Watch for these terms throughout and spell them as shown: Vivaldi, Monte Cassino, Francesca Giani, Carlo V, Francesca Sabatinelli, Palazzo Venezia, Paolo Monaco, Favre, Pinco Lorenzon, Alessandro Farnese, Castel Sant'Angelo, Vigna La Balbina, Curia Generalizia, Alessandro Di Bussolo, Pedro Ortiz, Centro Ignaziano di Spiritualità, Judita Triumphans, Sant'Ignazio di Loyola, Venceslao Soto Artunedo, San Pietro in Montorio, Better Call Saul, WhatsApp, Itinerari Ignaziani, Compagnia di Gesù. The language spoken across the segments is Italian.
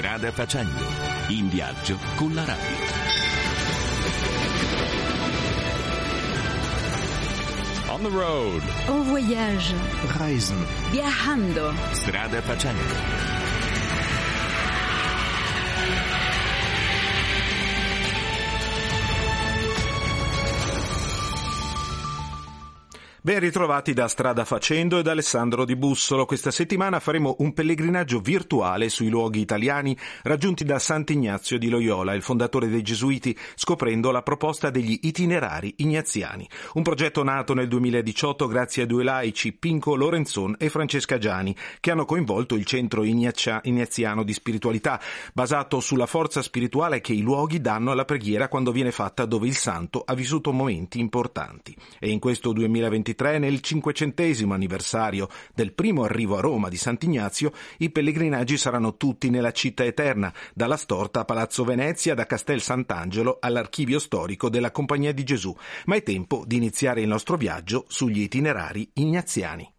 Strada facendo, in viaggio con la radio. On the road. En voyage. Reisen. Viajando. Strada facendo. Ben ritrovati da Strada Facendo ed Alessandro Di Bussolo. Questa settimana faremo un pellegrinaggio virtuale sui luoghi italiani raggiunti da Sant'Ignazio di Loyola, il fondatore dei Gesuiti, scoprendo la proposta degli itinerari ignaziani. Un progetto nato nel 2018 grazie a due laici, Pinco Lorenzon e Francesca Giani, che hanno coinvolto il Centro Ignaziano di Spiritualità, basato sulla forza spirituale che i luoghi danno alla preghiera quando viene fatta dove il santo ha vissuto momenti importanti. E in questo 2023, nel 500° anniversario del primo arrivo a Roma di Sant'Ignazio, i pellegrinaggi saranno tutti nella città eterna, dalla Storta a Palazzo Venezia, da Castel Sant'Angelo all'archivio storico della Compagnia di Gesù. Ma è tempo di iniziare il nostro viaggio sugli itinerari ignaziani.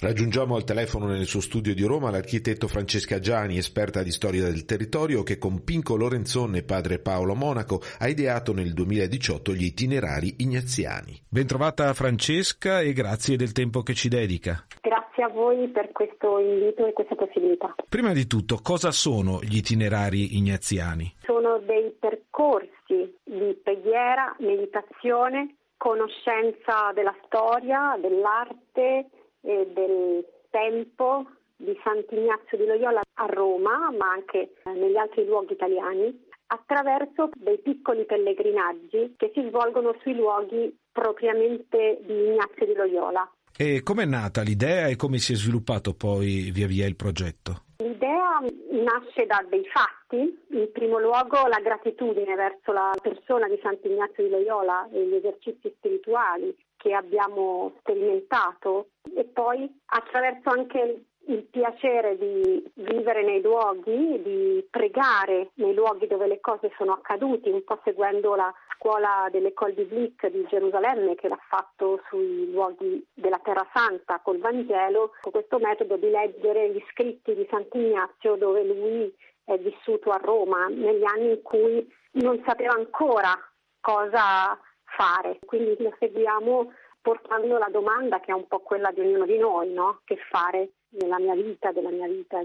Raggiungiamo al telefono nel suo studio di Roma l'architetto Francesca Giani, esperta di storia del territorio, che con Pinco Lorenzon e padre Paolo Monaco ha ideato nel 2018 gli itinerari ignaziani. Bentrovata Francesca e grazie del tempo che ci dedica. Grazie a voi per questo invito e questa possibilità. Prima di tutto, cosa sono gli itinerari ignaziani? Sono dei percorsi di preghiera, meditazione, conoscenza della storia, dell'arte e del tempo di Sant'Ignazio di Loyola a Roma, ma anche negli altri luoghi italiani, attraverso dei piccoli pellegrinaggi che si svolgono sui luoghi propriamente di Ignazio di Loyola. E com'è nata l'idea e come si è sviluppato poi via via il progetto? L'idea nasce da dei fatti, in primo luogo la gratitudine verso la persona di Sant'Ignazio di Loyola e gli esercizi spirituali che abbiamo sperimentato, e poi attraverso anche il piacere di vivere nei luoghi, di pregare nei luoghi dove le cose sono accadute, un po' seguendo la scuola dell'École biblique di Gerusalemme che l'ha fatto sui luoghi della Terra Santa col Vangelo, con questo metodo di leggere gli scritti di Sant'Ignazio dove lui è vissuto a Roma negli anni in cui non sapeva ancora cosa fare, quindi lo seguiamo portando la domanda che è un po' quella di ognuno di noi, no? Che fare nella mia vita, della mia vita.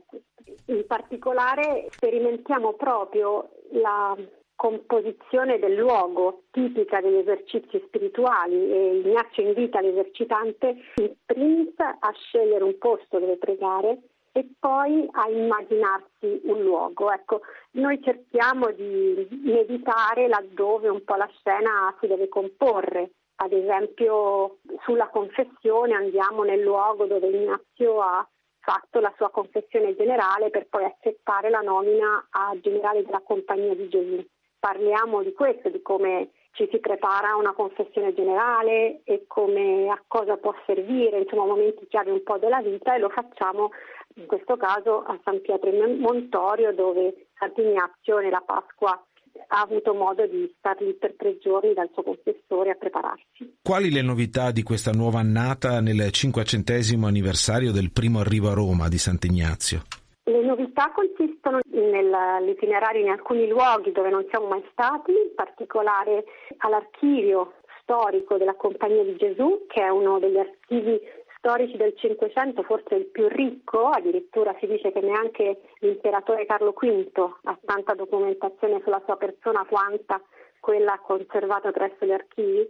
In particolare sperimentiamo proprio la composizione del luogo tipica degli esercizi spirituali e Ignazio invita l'esercitante in primis a scegliere un posto dove pregare e poi a immaginarsi un luogo. Ecco, noi cerchiamo di meditare laddove un po' la scena si deve comporre. Ad esempio, sulla confessione andiamo nel luogo dove Ignazio ha fatto la sua confessione generale per poi accettare la nomina a generale della Compagnia di Gesù. Parliamo di questo, di come ci si prepara a una confessione generale e come a cosa può servire, insomma momenti chiave un po' della vita, e lo facciamo in questo caso a San Pietro in Montorio, dove Sant'Ignazio nella Pasqua ha avuto modo di stare lì per 3 giorni dal suo confessore a prepararsi. Quali le novità di questa nuova annata nel 500° anniversario del primo arrivo a Roma di Sant'Ignazio? Le novità consistono nell'itinerario in alcuni luoghi dove non siamo mai stati, in particolare all'archivio storico della Compagnia di Gesù, che è uno degli archivi storici del Cinquecento, forse il più ricco, addirittura si dice che neanche l'imperatore Carlo V ha tanta documentazione sulla sua persona quanta quella conservata presso gli archivi.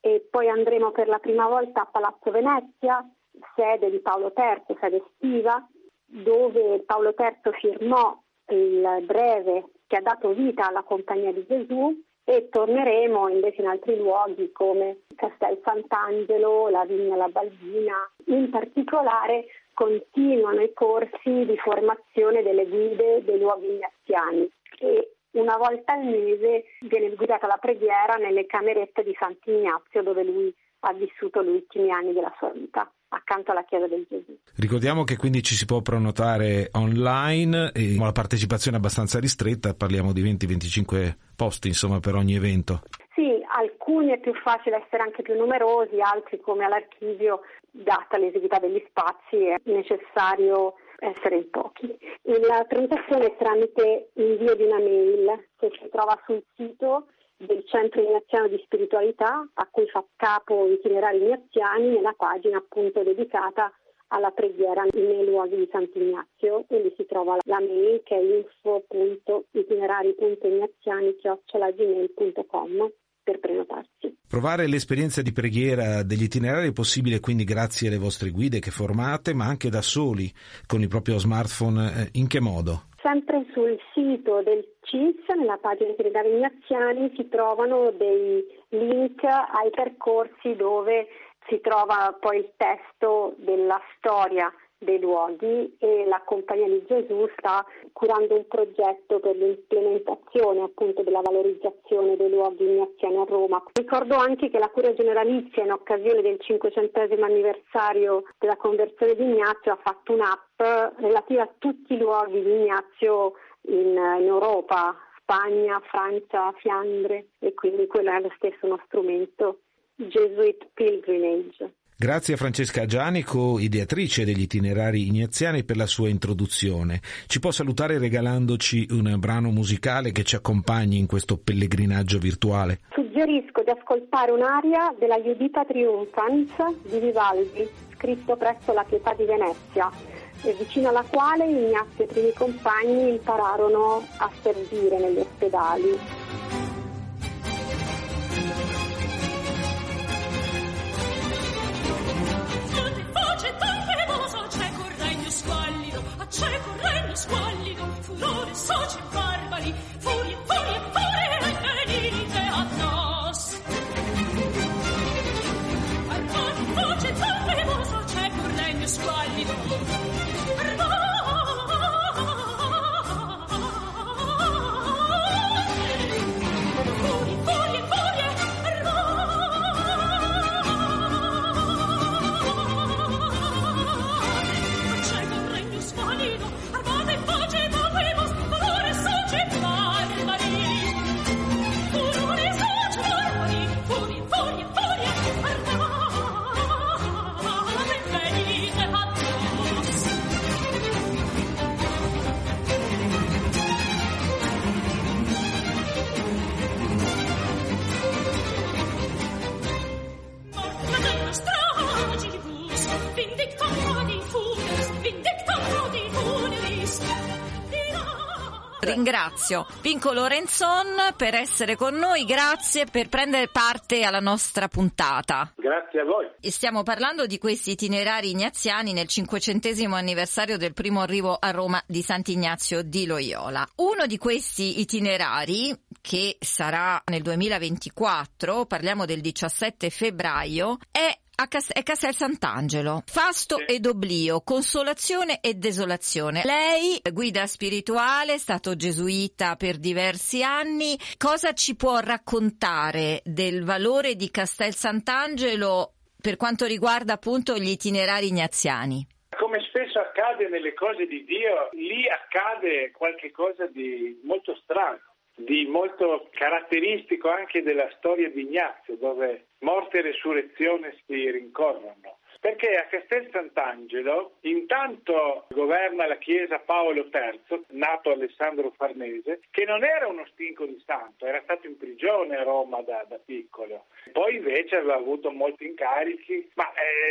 E poi andremo per la prima volta a Palazzo Venezia, sede di Paolo III, sede estiva, dove Paolo III firmò il breve che ha dato vita alla Compagnia di Gesù, e torneremo invece in altri luoghi come Castel Sant'Angelo, la Vigna La Balbina. In particolare continuano i corsi di formazione delle guide dei luoghi ignaziani e una volta al mese viene guidata la preghiera nelle camerette di Sant'Ignazio dove lui ha vissuto gli ultimi anni della sua vita, accanto alla Chiesa del Gesù. Ricordiamo che quindi ci si può prenotare online e la partecipazione è abbastanza ristretta, parliamo di 20-25 posti insomma per ogni evento. Sì, alcuni è più facile essere anche più numerosi, altri come all'archivio, data l'esiguità degli spazi, è necessario essere in pochi. La transazione è tramite invio di una mail che si trova sul sito del Centro Ignaziano di Spiritualità, a cui fa capo Itinerari Ignaziani, nella pagina appunto dedicata alla preghiera nei luoghi di Sant'Ignazio. Quindi si trova la mail che è info.itinerari.ignaziani@gmail.com per prenotarsi. Provare l'esperienza di preghiera degli itinerari è possibile quindi grazie alle vostre guide che formate, ma anche da soli con il proprio smartphone. In che modo? Sempre sul sito del CIS, nella pagina Itinerari Ignaziani, si trovano dei link ai percorsi dove si trova poi il testo della storia dei luoghi, e la Compagnia di Gesù sta curando un progetto per l'implementazione appunto della valorizzazione dei luoghi ignaziani a Roma. Ricordo anche che la Curia Generalizia, in occasione del 500° anniversario della conversione di Ignazio, ha fatto un'app relativa a tutti i luoghi di Ignazio in Europa, Spagna, Francia, Fiandre, e quindi quello è lo stesso uno strumento. Jesuit Pilgrimage. Grazie a Francesca Giani, co-ideatrice degli Itinerari Ignaziani, per la sua introduzione. Ci può salutare regalandoci un brano musicale che ci accompagni in questo pellegrinaggio virtuale? Suggerisco di ascoltare un'aria della Judita Triumphans di Vivaldi, scritto presso la Pietà di Venezia, vicino alla quale Ignazio e i primi compagni impararono a servire negli ospedali. Squallido, furore, soci e barbari, furie, furie, furie, venite a nos. Arconi, voce, torpevosa, c'è Cornelio squallido. Ringrazio Pinco Lorenzon per essere con noi, grazie per prendere parte alla nostra puntata. Grazie a voi. E stiamo parlando di questi itinerari ignaziani nel 500° anniversario del primo arrivo a Roma di Sant'Ignazio di Loyola. Uno di questi itinerari, che sarà nel 2024, parliamo del 17 febbraio, è Castel Sant'Angelo. Fasto ed oblio, consolazione e desolazione. Lei, guida spirituale, è stato gesuita per diversi anni. Cosa ci può raccontare del valore di Castel Sant'Angelo per quanto riguarda appunto gli itinerari ignaziani? Come spesso accade nelle cose di Dio, lì accade qualche cosa di molto strano, di molto caratteristico anche della storia di Ignazio, dove morte e resurrezione si rincorrono. Perché a Castel Sant'Angelo intanto governa la chiesa Paolo III, nato Alessandro Farnese, che non era uno stinco di santo, era stato in prigione a Roma da piccolo. Poi invece aveva avuto molti incarichi, ma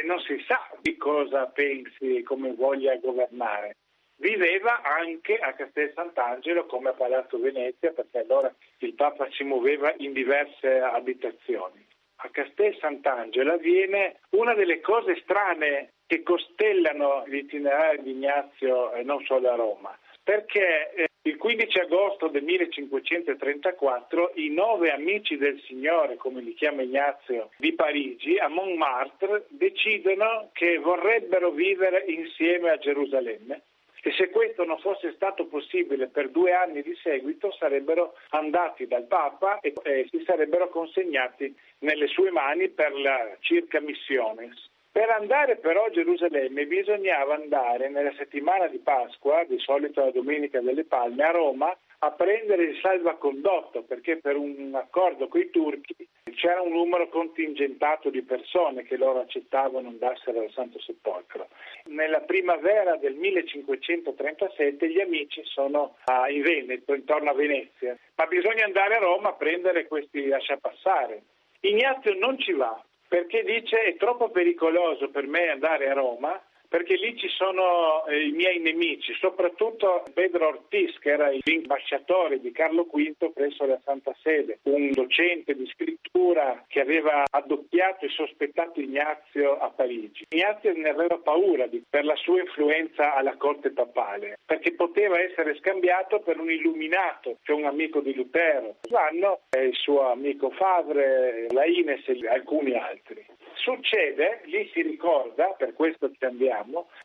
non si sa di cosa pensi e come voglia governare. Viveva anche a Castel Sant'Angelo, come a Palazzo Venezia, perché allora il Papa si muoveva in diverse abitazioni. A Castel Sant'Angelo avviene una delle cose strane che costellano gli itinerari di Ignazio, non solo a Roma, perché il 15 agosto del 1534 i 9 amici del Signore, come li chiama Ignazio, di Parigi, a Montmartre, decidono che vorrebbero vivere insieme a Gerusalemme. E se questo non fosse stato possibile per 2 anni di seguito, sarebbero andati dal Papa e si sarebbero consegnati nelle sue mani per la circa missione. Per andare però a Gerusalemme bisognava andare nella settimana di Pasqua, di solito la Domenica delle Palme, a Roma a prendere il salvacondotto, perché per un accordo coi turchi il c'era un numero contingentato di persone che loro accettavano andassero al Santo Sepolcro. Nella primavera del 1537 gli amici sono in Veneto, intorno a Venezia, ma bisogna andare a Roma a prendere questi lasciapassare. Ignazio non ci va perché dice: è troppo pericoloso per me andare a Roma, perché lì ci sono i miei nemici, soprattutto Pedro Ortiz, che era l'ambasciatore di Carlo V presso la Santa Sede, un docente di scrittura che aveva addoppiato e sospettato Ignazio a Parigi. Ignazio ne aveva paura per la sua influenza alla corte papale, perché poteva essere scambiato per un illuminato, cioè un amico di Lutero. L'anno il suo amico Favre, Laines e alcuni altri. Succede, lì si ricorda, per questo ci andiamo,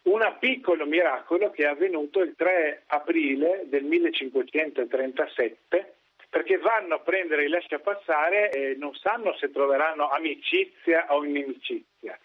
un piccolo miracolo che è avvenuto il 3 aprile del 1537, perché vanno a prendere i lasciapassare e non sanno se troveranno amicizia o inimicizia.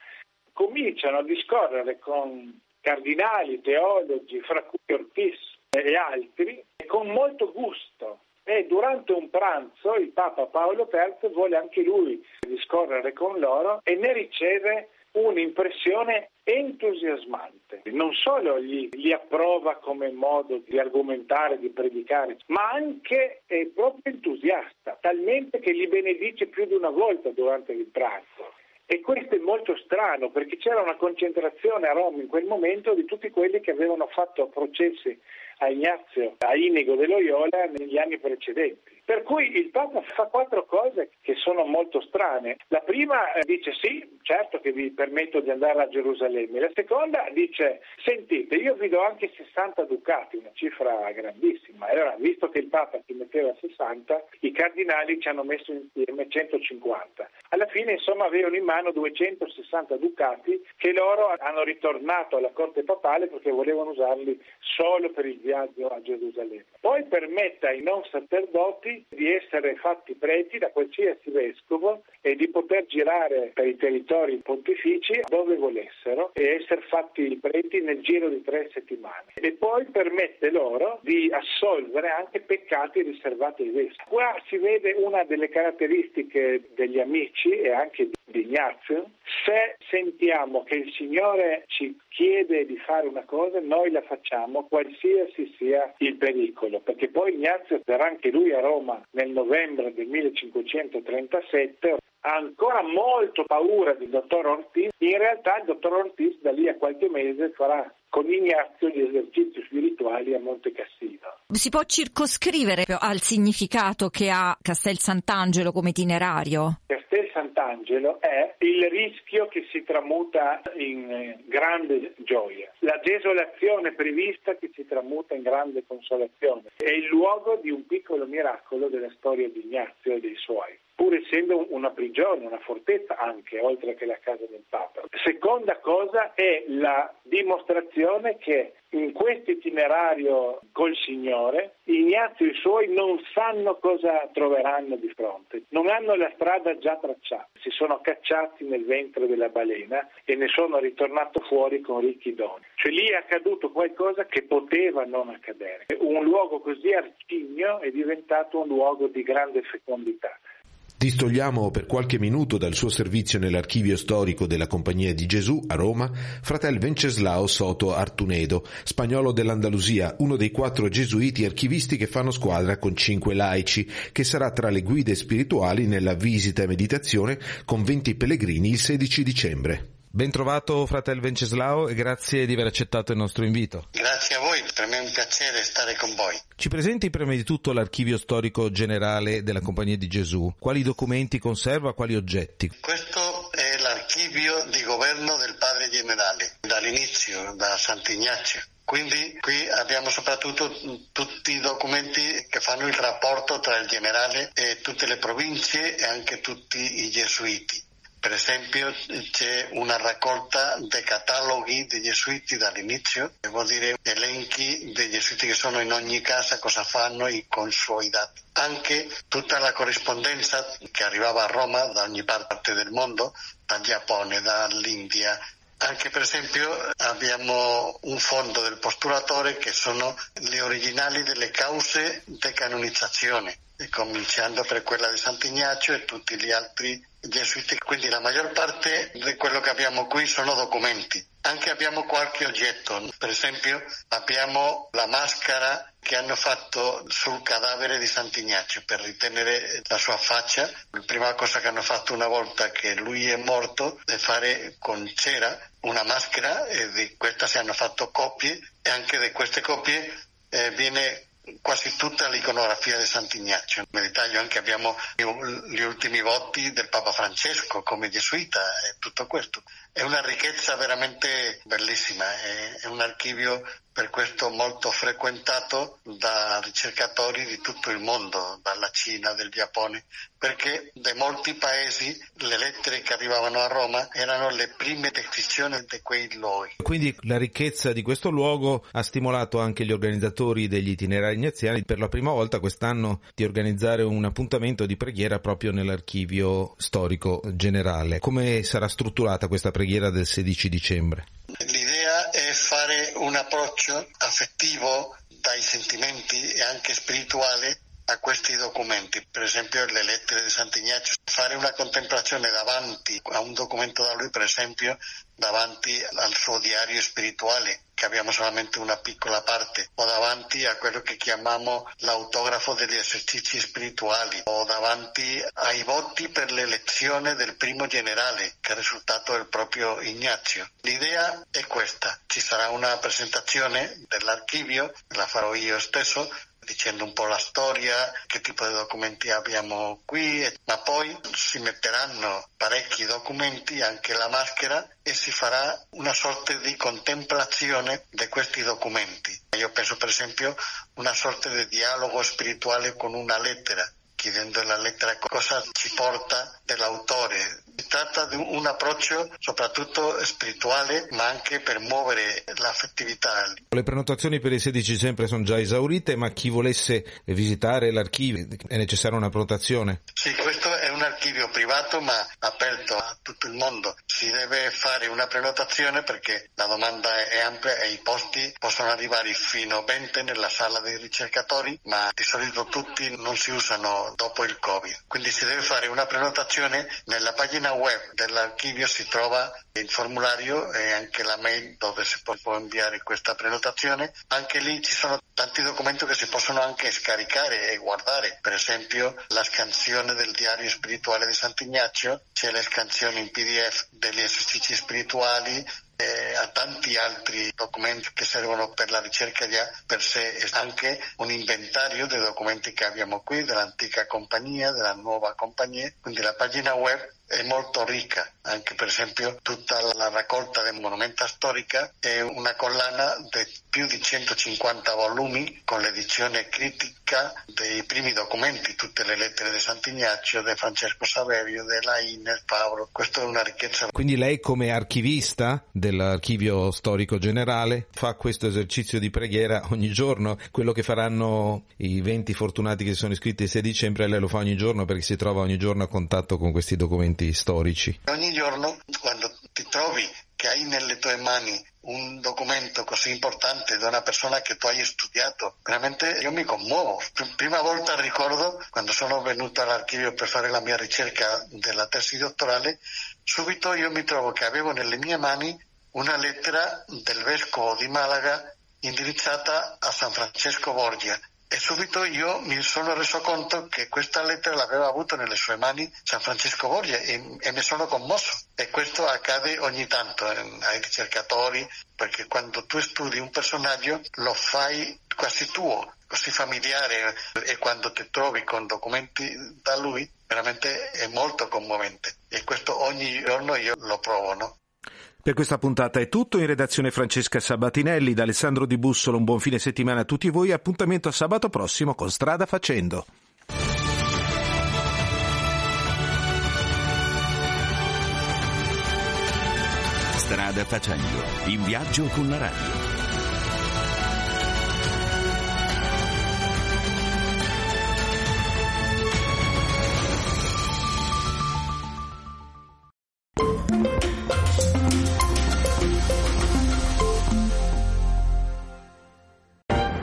Cominciano a discorrere con cardinali, teologi, fra cui Ortiz e altri, con molto gusto. E durante un pranzo il Papa Paolo III vuole anche lui discorrere con loro e ne riceve un'impressione entusiasmante. Non solo li approva come modo di argomentare, di predicare, ma anche è proprio entusiasta, talmente che li benedice più di una volta durante il pranzo. E questo è molto strano, perché c'era una concentrazione a Roma in quel momento di tutti quelli che avevano fatto processi a Ignazio, a Inigo de Loyola negli anni precedenti. Per cui il Papa fa quattro cose che sono molto strane. La prima dice: sì, certo che vi permetto di andare a Gerusalemme. La seconda dice: sentite, io vi do anche 60 ducati, una cifra grandissima. E allora, visto che il Papa ci metteva 60, i cardinali ci hanno messo insieme 150. Alla fine, insomma, avevano in mano 260 ducati che loro hanno ritornato alla corte papale perché volevano usarli solo per il viaggio a Gerusalemme. Poi permette ai non sacerdoti di essere fatti preti da qualsiasi vescovo e di poter girare per i territori pontifici dove volessero e essere fatti preti nel giro di 3 settimane. E poi permette loro di assolvere anche peccati riservati ai vescovi. Qua si vede una delle caratteristiche degli amici e anche di Ignazio: se sentiamo che il Signore ci chiede di fare una cosa, noi la facciamo, qualsiasi sia il pericolo, perché poi Ignazio verrà anche lui a Roma nel novembre del 1537, ha ancora molto paura del dottor Ortiz. In realtà il dottor Ortiz da lì a qualche mese farà con Ignazio gli esercizi spirituali a Monte Cassino. Si può circoscrivere al significato che ha Castel Sant'Angelo come itinerario? Castel Sant'Angelo è il rischio che si tramuta in grande gioia, la desolazione prevista che si tramuta in grande consolazione. È il luogo di un piccolo miracolo della storia di Ignazio e dei suoi, pur essendo una prigione, una fortezza anche, oltre che la casa del Papa. Seconda cosa è la dimostrazione che in questo itinerario col Signore Ignazio e i suoi non sanno cosa troveranno di fronte, non hanno la strada già tracciata, si sono cacciati nel ventre della balena e ne sono ritornato fuori con ricchi doni. Cioè lì è accaduto qualcosa che poteva non accadere. Un luogo così arcigno è diventato un luogo di grande fecondità. Distogliamo per qualche minuto dal suo servizio nell'archivio storico della Compagnia di Gesù a Roma fratel Venceslao Soto Artunedo, spagnolo dell'Andalusia, uno dei 4 gesuiti archivisti che fanno squadra con 5 laici, che sarà tra le guide spirituali nella visita e meditazione con 20 pellegrini il 16 dicembre. Ben trovato fratel Venceslao e grazie di aver accettato il nostro invito. Grazie a voi, per me è un piacere stare con voi. Ci presenti prima di tutto l'archivio storico generale della Compagnia di Gesù? Quali documenti conserva, quali oggetti? Questo è l'archivio di governo del padre generale, dall'inizio, da Sant'Ignazio. Quindi qui abbiamo soprattutto tutti i documenti che fanno il rapporto tra il generale e tutte le province e anche tutti i gesuiti. Per esempio c'è una raccolta dei cataloghi dei gesuiti dall'inizio, devo dire elenchi dei gesuiti che sono in ogni casa, cosa fanno e con suoi dati. Anche tutta la corrispondenza che arrivava a Roma da ogni parte del mondo, dal Giappone, dall'India. Anche per esempio abbiamo un fondo del postulatore che sono le originali delle cause di canonizzazione. cominciando per quella di Sant'Ignazio e tutti gli altri gesuiti. Quindi la maggior parte di quello che abbiamo qui sono documenti. Anche abbiamo qualche oggetto, per esempio abbiamo la maschera che hanno fatto sul cadavere di Sant'Ignazio per ritenere la sua faccia. La prima cosa che hanno fatto una volta che lui è morto è fare con cera una maschera, e di questa si hanno fatto copie, e anche di queste copie viene quasi tutta l'iconografia di Sant'Ignazio. Nel taglio anche abbiamo gli ultimi voti del Papa Francesco come gesuita e tutto questo. È una ricchezza veramente bellissima, è un archivio per questo molto frequentato da ricercatori di tutto il mondo, dalla Cina, del Giappone, perché da molti paesi le lettere che arrivavano a Roma erano le prime descrizioni di quei luoghi. Quindi la ricchezza di questo luogo ha stimolato anche gli organizzatori degli itinerari ignaziani per la prima volta quest'anno di organizzare un appuntamento di preghiera proprio nell'archivio storico generale. Come sarà strutturata questa preghiera del 16 dicembre? L'idea è fare un approccio affettivo dai sentimenti e anche spirituale a questi documenti, per esempio le lettere di Sant'Ignazio, fare una contemplazione davanti a un documento da lui, per esempio davanti al suo diario spirituale, che abbiamo solamente una piccola parte, o davanti a quello che chiamiamo l'autografo degli esercizi spirituali, o davanti ai voti per l'elezione del primo generale, che è risultato il proprio Ignazio. L'idea è questa. Ci sarà una presentazione dell'archivio, la farò io stesso, dicendo un po' la storia, che tipo di documenti abbiamo qui, ma poi si metteranno parecchi documenti, anche la maschera, e si farà una sorta di contemplazione di questi documenti. Io penso, per esempio, una sorta di dialogo spirituale con una lettera, chiedendo alla lettera cosa ci porta dell'autore. Si tratta di un approccio soprattutto spirituale, ma anche per muovere l'affettività. Le prenotazioni per il 16 dicembre sono già esaurite, ma chi volesse visitare l'archivio è necessaria una prenotazione? Sì, questo è un archivio privato ma aperto a tutto il mondo. Si deve fare una prenotazione perché la domanda è ampia e i posti possono arrivare fino a 20 nella sala dei ricercatori, ma di solito tutti non si usano dopo il Covid. Quindi si deve fare una prenotazione. Nella pagina web dell'archivio si trova il formulario e anche la mail dove si può inviare questa prenotazione. Anche lì ci sono tanti documenti che si possono anche scaricare e guardare, per esempio la scansione del diario spirituale di Sant'Ignazio, c'è la scansione in PDF degli esercizi spirituali e a tanti altri documenti che servono per la ricerca già per sé, e anche un inventario dei documenti che abbiamo qui, dell'antica compagnia, della nuova compagnia. Quindi la pagina web è molto ricca, anche per esempio tutta la raccolta del monumento storica è una collana di più di 150 volumi con l'edizione critica dei primi documenti, tutte le lettere di Sant'Ignazio, di Francesco Saverio, della Ines, Paolo. Questa è una ricchezza. Quindi lei, come archivista dell'archivio storico generale, fa questo esercizio di preghiera ogni giorno? Quello che faranno i 20 fortunati che si sono iscritti il 6 dicembre lei lo fa ogni giorno, perché si trova ogni giorno a contatto con questi documenti storici. Ogni giorno, quando ti trovi che hai nelle tue mani un documento così importante da una persona che tu hai studiato, veramente io mi commuovo. Prima volta ricordo, quando sono venuto all'archivio per fare la mia ricerca della tesi dottorale, subito io mi trovo che avevo nelle mie mani una lettera del vescovo di Malaga indirizzata a San Francesco Borgia. E subito io mi sono reso conto che questa lettera l'aveva avuto nelle sue mani San Francesco Borgia e mi sono commosso. E questo accade ogni tanto ai ricercatori, perché quando tu studi un personaggio lo fai quasi tuo, così familiare, e quando ti trovi con documenti da lui veramente è molto commovente. E questo ogni giorno io lo provo, no? Per questa puntata è tutto. In redazione Francesca Sabatinelli, da Alessandro Di Bussolo un buon fine settimana a tutti voi, appuntamento a sabato prossimo con Strada Facendo. Strada Facendo, in viaggio con la radio.